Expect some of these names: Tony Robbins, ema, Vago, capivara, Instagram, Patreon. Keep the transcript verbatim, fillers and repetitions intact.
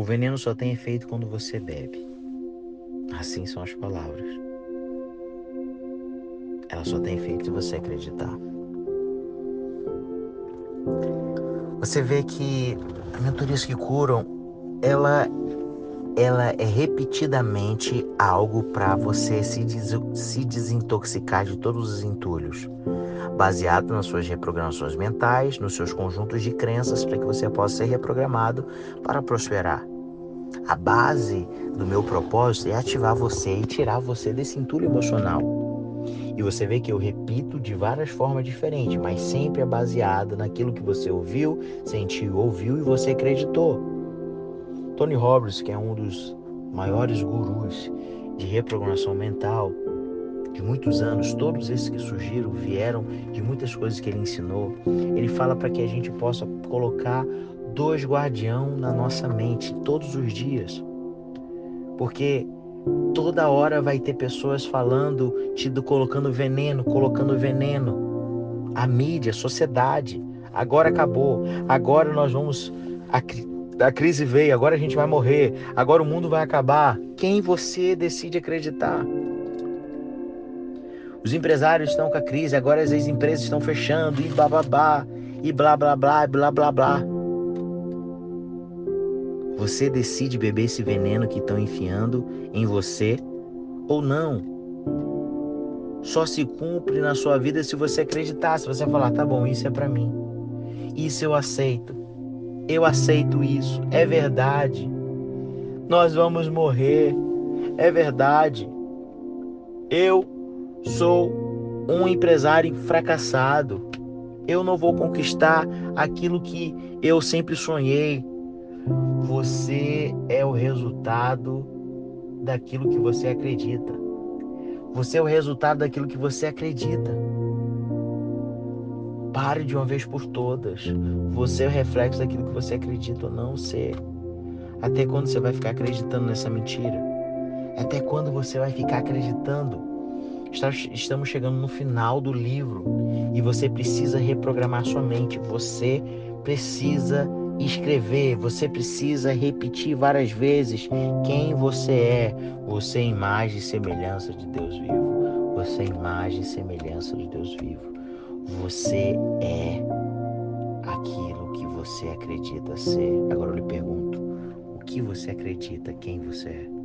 O veneno só tem efeito quando você bebe. Assim são as palavras. Ela só tem efeito se você acreditar. Você vê que as mentorias que curam, ela, ela é repetidamente algo para você se, des, se desintoxicar de todos os entulhos, baseado nas suas reprogramações mentais, nos seus conjuntos de crenças, para que você possa ser reprogramado para prosperar. A base do meu propósito é ativar você e tirar você desse entulho emocional. E você vê que eu repito de várias formas diferentes, mas sempre é baseada naquilo que você ouviu, sentiu, ouviu e você acreditou. Tony Robbins, que é um dos maiores gurus de reprogramação mental de muitos anos, todos esses que surgiram vieram de muitas coisas que ele ensinou. Ele fala para que a gente possa colocar dois guardião na nossa mente todos os dias, porque toda hora vai ter pessoas falando, te colocando veneno, colocando veneno. A mídia, a sociedade, agora acabou, agora nós vamos, a, a crise veio, agora a gente vai morrer, agora o mundo vai acabar. Quem você decide acreditar? Os empresários estão com a crise, agora as empresas estão fechando, e bababá, e blá blá blá, e blá blá blá. Você decide beber esse veneno que estão enfiando em você ou não. Só se cumpre na sua vida se você acreditar, se você falar, tá bom, isso é pra mim. Isso eu aceito. Eu aceito isso. É verdade. Nós vamos morrer. É verdade. Eu sou um empresário fracassado. Eu não vou conquistar aquilo que eu sempre sonhei. Você é o resultado daquilo que você acredita. Você é o resultado daquilo que você acredita. Pare de uma vez por todas. Você é o reflexo daquilo que você acredita ou não ser. Até quando você vai ficar acreditando nessa mentira? Até quando você vai ficar acreditando? Estamos chegando no final do livro e você precisa reprogramar sua mente. Você precisa escrever, você precisa repetir várias vezes quem você é. Você é imagem e semelhança de Deus vivo. Você é imagem e semelhança de Deus vivo. Você é aquilo que você acredita ser. Agora eu lhe pergunto, o que você acredita, quem você é?